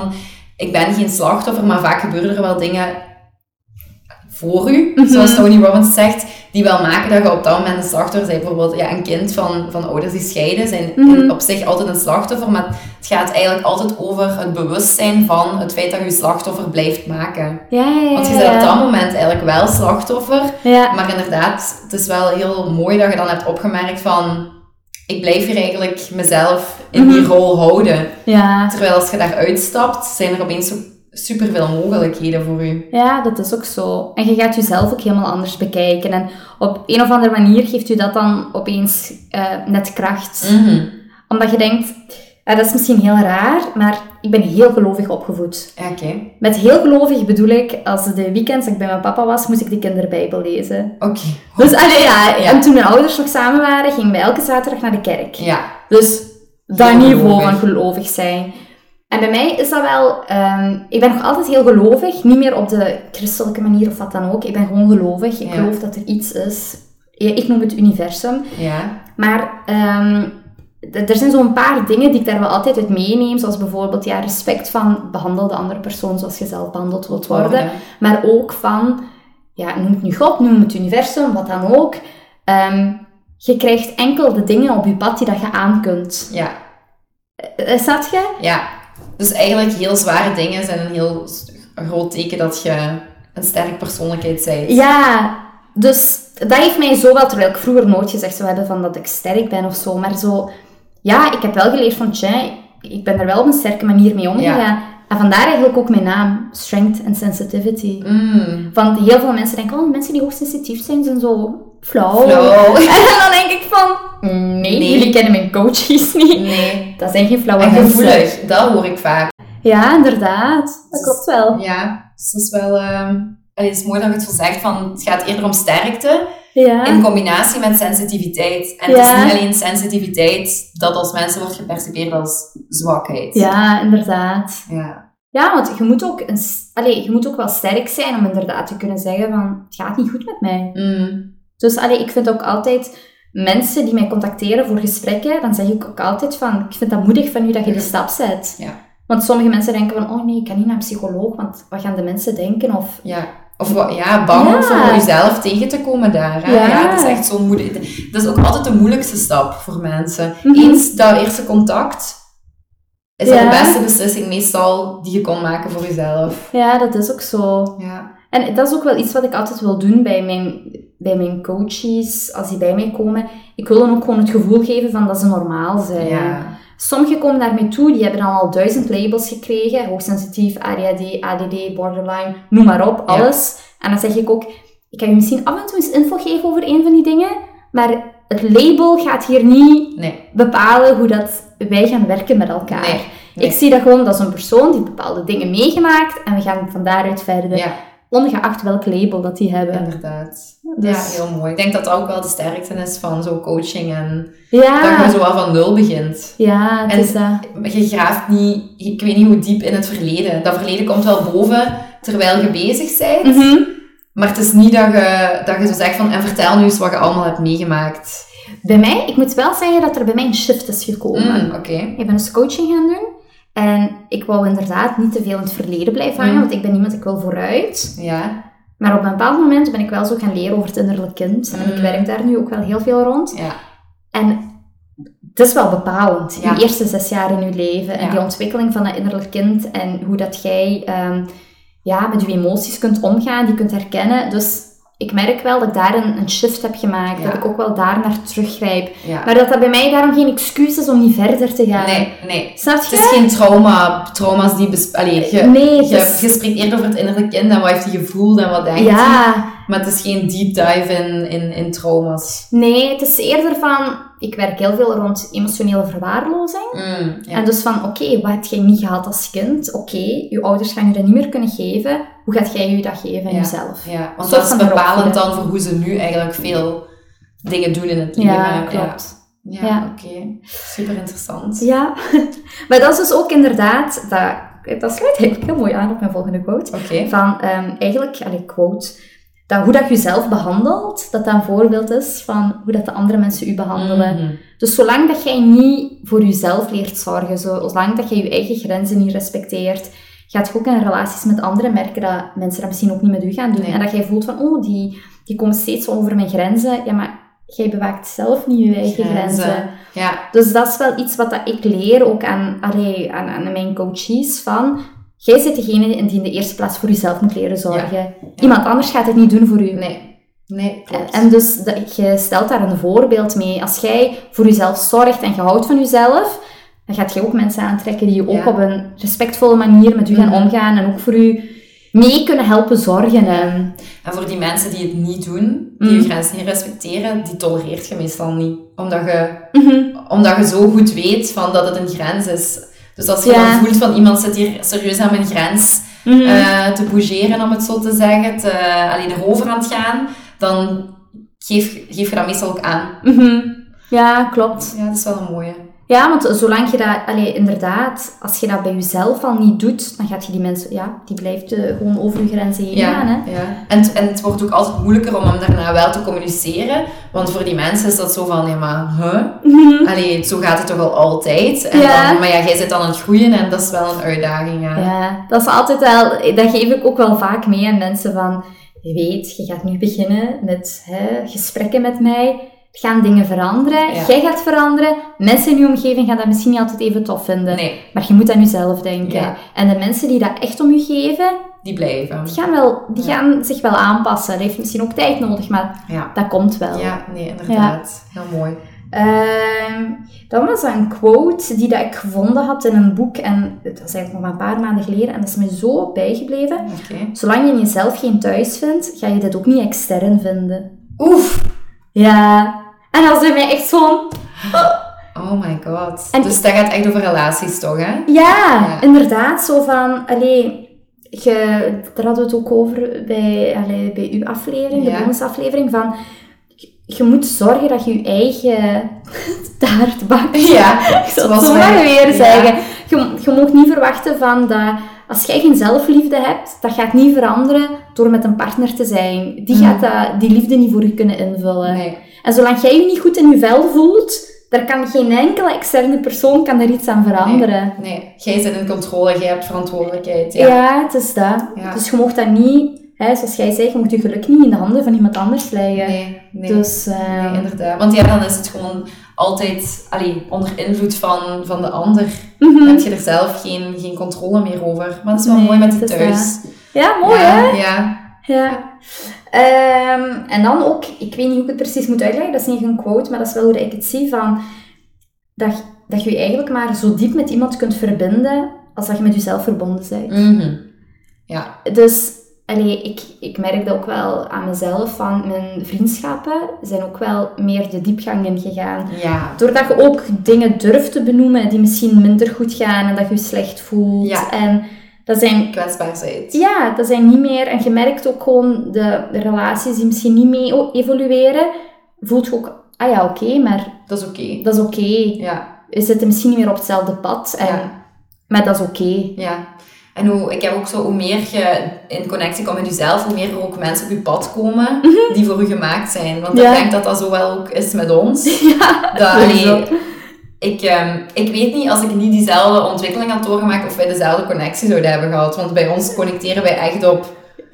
ik ben geen slachtoffer, maar vaak gebeuren er wel dingen voor u, mm-hmm. zoals Tony Robbins zegt, die wel maken dat je op dat moment een slachtoffer bent. Bijvoorbeeld ja, een kind van, van ouders die scheiden, zijn mm-hmm. op zich altijd een slachtoffer, maar het gaat eigenlijk altijd over het bewustzijn van het feit dat je je slachtoffer blijft maken. Ja, ja, ja, want je bent ja, ja. op dat moment eigenlijk wel slachtoffer, ja. maar inderdaad, het is wel heel mooi dat je dan hebt opgemerkt van, ik blijf hier eigenlijk mezelf in mm-hmm. die rol houden. Ja. Terwijl als je daaruit stapt, zijn er opeens zo superveel mogelijkheden voor u. Ja, dat is ook zo. En je gaat jezelf ook helemaal anders bekijken. En op een of andere manier geeft u dat dan opeens uh, net kracht. Mm-hmm. Omdat je denkt, uh, dat is misschien heel raar, maar ik ben heel gelovig opgevoed. Oké. Okay. Met heel gelovig bedoel ik, als de weekends ik bij mijn papa was, moest ik de kinderbijbel lezen. Oké. Okay. Dus allee, ja, ja. En toen mijn ouders nog samen waren, gingen wij elke zaterdag naar de kerk. Ja. Dus dat niveau van gelovig zijn. En bij mij is dat wel... Um, ik ben nog altijd heel gelovig. Niet meer op de christelijke manier of wat dan ook. Ik ben gewoon gelovig. Ik ja. geloof dat er iets is. Ja, ik noem het universum. Ja. Maar um, d- er zijn zo'n paar dingen die ik daar wel altijd uit meeneem. Zoals bijvoorbeeld ja, respect van... Behandel de andere persoon zoals je zelf behandeld wilt worden. Oh, ja. Maar ook van... Ja, noem het nu God, noem het universum, wat dan ook. Um, je krijgt enkel de dingen op je pad die dat je aan kunt. Ja. Uh, staat je? Ja. Dus eigenlijk heel zware dingen zijn een heel groot teken dat je een sterke persoonlijkheid bent. Ja, dus dat heeft mij zo wel, terwijl ik vroeger nooit gezegd zou hebben van dat ik sterk ben of zo, maar zo, ja, ik heb wel geleerd van, tjie, ik ben er wel op een sterke manier mee omgegaan. Ja. En vandaar eigenlijk ook mijn naam, Strength and Sensitivity. Mm. Want heel veel mensen denken, oh, mensen die hoogsensitief zijn, zijn zo flauw. Flow. En dan denk ik van, nee, nee, jullie kennen mijn coaches niet. Nee. Dat zijn geen flauwe mensen. En gevoelig, dat hoor ik vaak. Ja, inderdaad. Dat klopt wel. Ja, dus dat is wel... Uh, het is mooi dat je het zo zegt, van, het gaat eerder om sterkte... Ja. In combinatie met sensitiviteit. En ja. Het is niet alleen sensitiviteit dat als mensen wordt gepercipeerd als zwakheid. Ja, inderdaad. Ja, ja, want je moet, ook een, allee, je moet ook wel sterk zijn om inderdaad te kunnen zeggen van, het gaat niet goed met mij. Mm. Dus allee, ik vind ook altijd, mensen die mij contacteren voor gesprekken, dan zeg ik ook altijd van, ik vind dat moedig van u dat je die stap zet. Ja. Want sommige mensen denken van, oh nee, ik kan niet naar een psycholoog, want wat gaan de mensen denken? Of... Ja. Of ja, bang ja. voor jezelf tegen te komen daar. Hè? Ja. Ja, dat is echt zo moeilijk. Dat is ook altijd de moeilijkste stap voor mensen. Mm-hmm. Eens dat eerste contact, is ja. dat de beste beslissing meestal die je kon maken voor jezelf. Ja, dat is ook zo. Ja. En dat is ook wel iets wat ik altijd wil doen bij mijn, bij mijn coaches, als die bij mij komen. Ik wil dan ook gewoon het gevoel geven van dat ze normaal zijn. Ja. Sommigen komen naar mij toe, die hebben dan al duizend labels gekregen. Hoogsensitief, A D H D, A D D, borderline, noem maar op, alles. Ja. En dan zeg ik ook, ik kan je misschien af en toe eens info geven over een van die dingen, maar het label gaat hier niet nee. bepalen hoe dat wij gaan werken met elkaar. Nee, nee. Ik zie dat gewoon, dat is een persoon die bepaalde dingen meegemaakt en we gaan van daaruit verder. Ja. Ongeacht welk label dat die hebben. Inderdaad. Dus. Ja, heel mooi. Ik denk dat dat ook wel de sterkte is van zo'n coaching. En ja. dat je zo wel van nul begint. Ja, het en is dat. Je graaft niet, ik weet niet hoe diep in het verleden. Dat verleden komt wel boven terwijl je bezig bent. Mm-hmm. Maar het is niet dat je, dat je zo zegt van, en vertel nu eens wat je allemaal hebt meegemaakt. Bij mij, ik moet wel zeggen dat er bij mij een shift is gekomen. Mm, okay. Ik ben dus coaching gaan doen. En ik wou inderdaad niet te veel in het verleden blijven hangen, mm. want ik ben niemand, ik wil vooruit. Ja. Maar op een bepaald moment ben ik wel zo gaan leren over het innerlijk kind. Mm. En ik werk daar nu ook wel heel veel rond. Ja. En het is wel bepalend, ja. die eerste zes jaar in je leven. En ja. die ontwikkeling van dat innerlijk kind. En hoe dat jij um, ja, met je emoties kunt omgaan, die kunt herkennen. Dus ik merk wel dat ik daar een, een shift heb gemaakt. Ja. Dat ik ook wel daar naar teruggrijp. Ja. Maar dat dat bij mij daarom geen excuus is om niet verder te gaan. Nee, nee. Snap je? Het is geen trauma. Trauma's die... Besp- Allee, je, nee, je, is... je spreekt eerder over het innerlijk kind en wat heeft hij gevoeld en wat denkt hij. Ja. Maar het is geen deep dive in, in, in trauma's. Nee, het is eerder van... Ik werk heel veel rond emotionele verwaarlozing. Mm, ja. En dus van, oké, okay, wat heb jij niet gehad als kind? Oké, okay, je ouders gaan je dat niet meer kunnen geven. Hoe gaat jij je dat geven aan ja, jezelf? Ja, want dat is bepalend dan voor hoe ze nu eigenlijk veel dingen doen in het leven. Ja, klopt. Ja, ja, ja. oké. Okay. Super interessant. Ja, maar dat is dus ook inderdaad... Dat, dat sluit eigenlijk heel mooi aan op mijn volgende quote. Okay. Van, um, eigenlijk, allee, quote... Dat hoe dat je jezelf behandelt, dat dat een voorbeeld is van hoe dat de andere mensen je behandelen. Mm-hmm. Dus zolang dat jij niet voor jezelf leert zorgen, zolang dat jij je eigen grenzen niet respecteert, gaat je ook in relaties met anderen merken dat mensen dat misschien ook niet met u gaan doen. Nee. En dat jij voelt van, oh, die, die komen steeds over mijn grenzen. Ja, maar jij bewaakt zelf niet je eigen grenzen. grenzen. Ja. Dus dat is wel iets wat dat ik leer, ook aan, allee, aan, aan mijn coaches, van... Jij bent degene die in de eerste plaats voor jezelf moet leren zorgen. Ja, ja. Iemand anders gaat het niet doen voor u. Nee, nee, klopt. En dus je stelt daar een voorbeeld mee. Als jij voor jezelf zorgt en je houdt van jezelf, dan gaat je ook mensen aantrekken die je ook ja. op een respectvolle manier met u gaan mm-hmm. omgaan en ook voor u mee kunnen helpen zorgen. En, en voor die mensen die het niet doen, die mm-hmm. je grenzen niet respecteren, die tolereert je meestal niet. Omdat je, mm-hmm. omdat je zo goed weet van dat het een grens is. Dus als je ja. dan voelt van iemand zit hier serieus aan mijn grens mm-hmm. uh, te bougeren, om het zo te zeggen, te, uh, alleen erover aan het gaan, dan geef, geef je dat meestal ook aan. Mm-hmm. Ja, klopt. Ja, dat is wel een mooie. Ja, want zolang je dat, allee, inderdaad, als je dat bij jezelf al niet doet, dan gaat je die mensen, ja, die blijft uh, gewoon over je grenzen heen ja, gaan. Hè? Ja. En, t- en het wordt ook altijd moeilijker om hem daarna wel te communiceren, want voor die mensen is dat zo van, ja maar, huh? Mm-hmm. Allee, zo gaat het toch al altijd? En ja. Dan, maar ja, jij zit dan aan het groeien en dat is wel een uitdaging. Ja, ja dat is altijd wel, dat geef ik ook wel vaak mee aan mensen van, je weet, je gaat nu beginnen met hè, gesprekken met mij. Gaan dingen veranderen, ja. jij gaat veranderen, mensen in je omgeving gaan dat misschien niet altijd even tof vinden. Nee. Maar je moet aan jezelf denken. Ja. En de mensen die dat echt om je geven, die blijven. Die gaan, wel, die ja. gaan zich wel aanpassen. Dat heeft misschien ook tijd nodig, maar ja. dat komt wel. Ja, nee, inderdaad. Ja. Heel mooi. Um, dat was een quote die dat ik gevonden had in een boek. En dat was eigenlijk nog maar een paar maanden geleden. En dat is me zo bijgebleven. Okay. Zolang je in jezelf geen thuis vindt, ga je dit ook niet extern vinden. Oef. Ja. En dat is mij echt zo'n... Oh. Oh my god. En dus dat gaat echt over relaties toch, hè? Ja, ja. Inderdaad. Zo van, allee, je, daar hadden we het ook over bij, allee, bij uw aflevering, ja. De bonusaflevering, van je moet zorgen dat je je eigen taart bakt. Ja, dat was zo maar weer zeggen. Ja. Je, je mag niet verwachten van dat, als jij geen zelfliefde hebt, dat gaat niet veranderen door met een partner te zijn. Die gaat dat, die liefde niet voor je kunnen invullen. Nee. En zolang jij je niet goed in je vel voelt... Daar kan geen enkele externe persoon kan daar iets aan veranderen. Nee, nee. Jij zit in controle, jij hebt verantwoordelijkheid. Ja, ja het is dat. Ja. Dus je mocht dat niet, hè, zoals jij zei, je mocht je geluk niet in de handen van iemand anders leggen. Nee, nee. Dus, uh... nee, inderdaad. Want ja, dan is het gewoon altijd allee, onder invloed van, van de ander. Mm-hmm. Dan heb je er zelf geen, geen controle meer over. Maar dat is wel nee, mooi met het thuis. Dat. Ja, mooi ja, hè? Ja. Ja. Um, en dan ook, ik weet niet hoe ik het precies moet uitleggen, dat is niet een quote, maar dat is wel hoe ik het zie, van dat, dat je je eigenlijk maar zo diep met iemand kunt verbinden, als dat je met jezelf verbonden bent. Mm-hmm. Ja. Dus, allee, ik, ik merk dat ook wel aan mezelf, van mijn vriendschappen zijn ook wel meer de diepgang in gegaan. Ja. Doordat je ook dingen durft te benoemen die misschien minder goed gaan en dat je je slecht voelt. Ja. En, dat zijn... Kwetsbaar zijn. Ja, dat zijn niet meer... En je merkt ook gewoon de, de relaties die misschien niet mee evolueren. Voelt je ook... Ah ja, oké, okay, maar... Dat is oké. Okay. Dat is oké. Okay. Ja. We zitten misschien niet meer op hetzelfde pad. En, ja. Maar dat is oké. Okay. Ja. En hoe, ik heb ook zo... Hoe meer je in connectie komt met jezelf, hoe meer er ook mensen op je pad komen mm-hmm. die voor je gemaakt zijn. Want ja. Ik denk dat dat zo wel ook is met ons. Ja, dat is Ik, um, ik weet niet, als ik niet diezelfde ontwikkeling had doorgemaakt, of wij dezelfde connectie zouden hebben gehad. Want bij ons connecteren wij echt op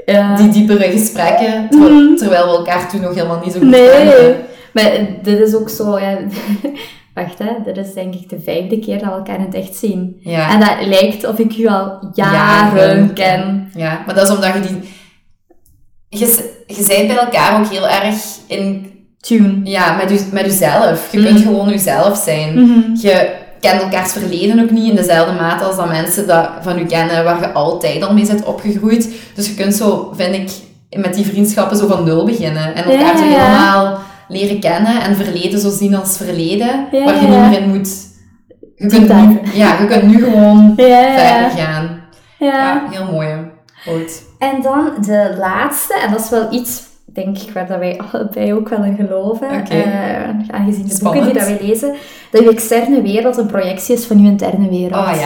ja. die diepere gesprekken, ter- mm. terwijl we elkaar toen nog helemaal niet zo goed nee. kenden. Maar dit is ook zo... Ja. Wacht, hè, dit is denk ik de vijfde keer dat we elkaar in het echt zien. Ja. En dat lijkt of ik u al jaren, jaren ken. Ja, maar dat is omdat je die... Je, je bent bij elkaar ook heel erg in... Tune. Ja, met, u, met uzelf. Je mm. kunt gewoon uzelf zijn. Mm-hmm. Je kent elkaars verleden ook niet in dezelfde mate als dat mensen dat van u kennen, waar je altijd al mee bent opgegroeid. Dus je kunt zo, vind ik, met die vriendschappen zo van nul beginnen. En elkaar ja, zo helemaal ja. leren kennen en verleden zo zien als verleden, ja, waar je ja. niet meer in moet. Je kunt, nu, ja, je kunt nu gewoon ja, verder gaan. Ja. ja, heel mooi. Goed. En dan de laatste, en dat is wel iets... denk ik, waar dat wij allebei ook wel in geloven. Okay. Uh, aangezien de Spannend. boeken die dat wij lezen, dat je externe wereld een projectie is van je interne wereld. Oh ja.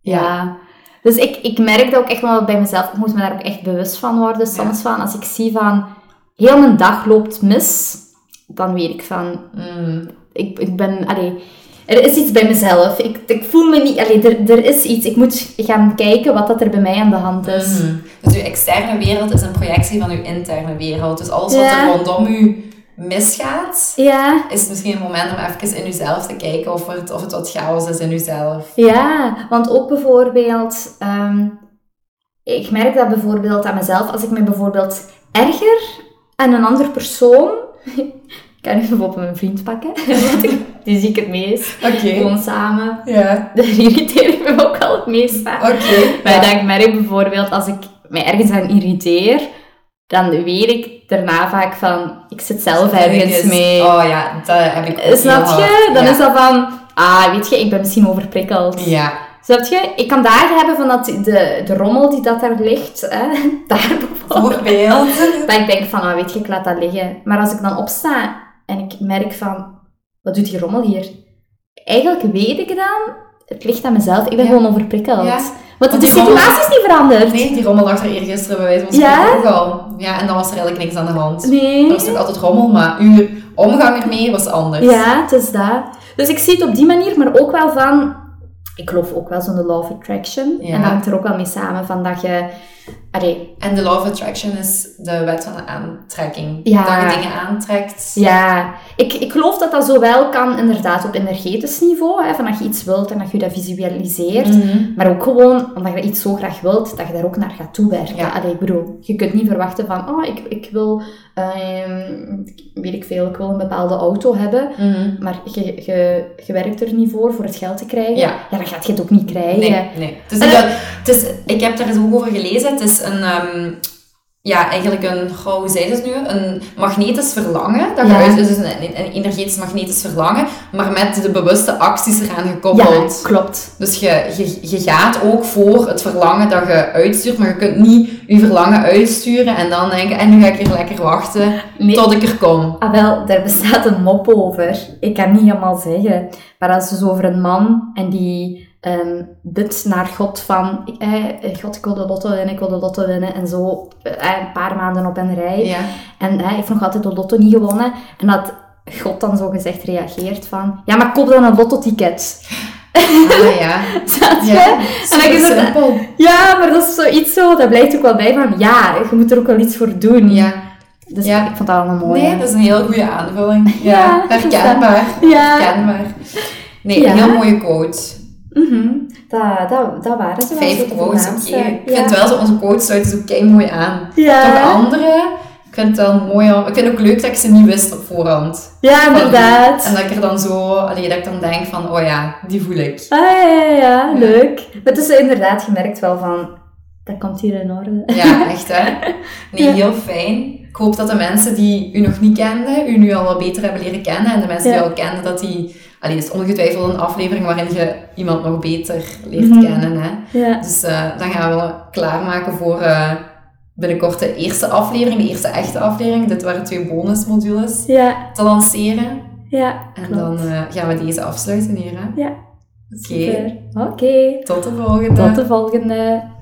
Ja. ja. Dus ik, ik merk dat ook echt wel bij mezelf. Ik moet me daar ook echt bewust van worden. Soms ja. van, als ik zie van, heel mijn dag loopt mis, dan weet ik van, mm. ik, ik ben, allee, er is iets bij mezelf. Ik, ik voel me niet... Allee, er, er is iets. Ik moet gaan kijken wat dat er bij mij aan de hand is. Mm. Dus uw externe wereld is een projectie van uw interne wereld. Dus alles ja. wat er rondom u misgaat, ja. is het misschien een moment om even in uzelf te kijken of het, of het wat chaos is in uzelf. Ja, want ook bijvoorbeeld... Um, ik merk dat bijvoorbeeld aan mezelf. Als ik me bijvoorbeeld erger aan een ander persoon... Ik kan nu bijvoorbeeld mijn vriend pakken. Die zie ik het meest. Okay. Gewoon samen. Ja. Daar irriteer ik me ook al het meest aan. Okay. Maar ja. dat ik merk bijvoorbeeld, als ik mij ergens aan irriteer, dan weet ik daarna vaak van, ik zit zelf ergens mee. Oh ja, dat heb ik ook. Snap je? Dan ja. is dat van, ah, weet je, ik ben misschien overprikkeld. Ja. Snap je? Ik kan dagen hebben van dat de, de rommel die dat daar ligt, hè, daar bijvoorbeeld. Dat ik denk van, ah, weet je, ik laat dat liggen. Maar als ik dan opsta... En ik merk van, wat doet die rommel hier? Eigenlijk weet ik dan, het ligt aan mezelf, ik ben ja. gewoon overprikkeld. Ja. Want, Want de situatie rommel... is niet veranderd. Nee, die rommel lag er eergisteren bij wijze van spreken ook al. Ja, en dan was er eigenlijk niks aan de hand. Nee. Er was toch altijd rommel, maar uw omgang ermee was anders. Ja, het is dat. Dus ik zie het op die manier, maar ook wel van... Ik geloof ook wel zo'n de law of attraction. Ja. En dat hangt er ook wel mee samen van dat je... Allee. En de law of attraction is de wet van de aantrekking. Ja. Dat je dingen aantrekt. Ja. Ik, ik geloof dat dat zowel kan inderdaad op energetisch niveau. Hè, van dat je iets wilt en dat je dat visualiseert. Mm-hmm. Maar ook gewoon omdat je iets zo graag wilt, dat je daar ook naar gaat toewerken. Ja. Allee, bro. Je kunt niet verwachten van... Oh, ik, ik wil Um, weet ik veel, ik wil een bepaalde auto hebben, mm-hmm. maar je, je, je werkt er niet voor, voor het geld te krijgen. Ja, ja dan gaat je het ook niet krijgen. Nee, nee. Dus uh, dat, het is, ik heb daar zo over gelezen, het is een... Um, ja, eigenlijk een, hoe zei het nu, een magnetisch verlangen. Dat ja. Dus een, een energetisch magnetisch verlangen, maar met de bewuste acties eraan gekoppeld. Ja, klopt. Dus je, je, je gaat ook voor het verlangen dat je uitstuurt, maar je kunt niet je verlangen uitsturen en dan denken, en nu ga ik hier lekker wachten nee. tot ik er kom. Ah wel, daar bestaat een mop over. Ik kan niet helemaal zeggen. Maar als het dus over een man en die... Um, bidt naar God van eh, God, ik wil de lotto winnen, ik wil de lotto winnen en zo eh, een paar maanden op een rij ja. en eh, ik heb nog altijd de lotto niet gewonnen en dat God dan zo gezegd reageert van ja, maar koop dan een lottoticket. Ah ja, dat, ja. En dan is het, ja, maar dat is zoiets zo, dat blijft ook wel bij van ja, je moet er ook wel iets voor doen ja. Dus ja. ik vond dat allemaal mooi. Nee, dat is een heel goede aanvulling ja, ja herkenbaar ja. herkenbaar nee, ja. een heel mooie quote. Mm-hmm. Dat, dat, dat waren ze wel. Vijf quotes, oké. Okay. Ik ja. vind wel, zo onze quotes sluiten ze ook kei mooi aan. Ja. Toch andere, ik vind het wel mooi. Ik vind het ook leuk dat ik ze niet wist op voorhand. Ja, inderdaad. En dat ik er dan zo, allee, dat ik dan denk van, oh ja, die voel ik. Ah, ja, ja, ja, ja. Leuk. Maar het is inderdaad gemerkt wel van, dat komt hier in orde. Ja, echt hè. Nee, ja. heel fijn. Ik hoop dat de mensen die u nog niet kenden, u nu al wat beter hebben leren kennen. En de mensen ja. die u al kenden, dat die... Allee, het is ongetwijfeld een aflevering waarin je iemand nog beter leert mm-hmm. kennen. Hè? Ja. Dus uh, dan gaan we klaarmaken voor uh, binnenkort de eerste aflevering, de eerste echte aflevering. Dit waren twee bonusmodules ja. te lanceren. Ja, en klopt. dan uh, gaan we deze afsluiten hier. Hè? Ja, oké. Okay. Okay. Tot de volgende. Tot de volgende.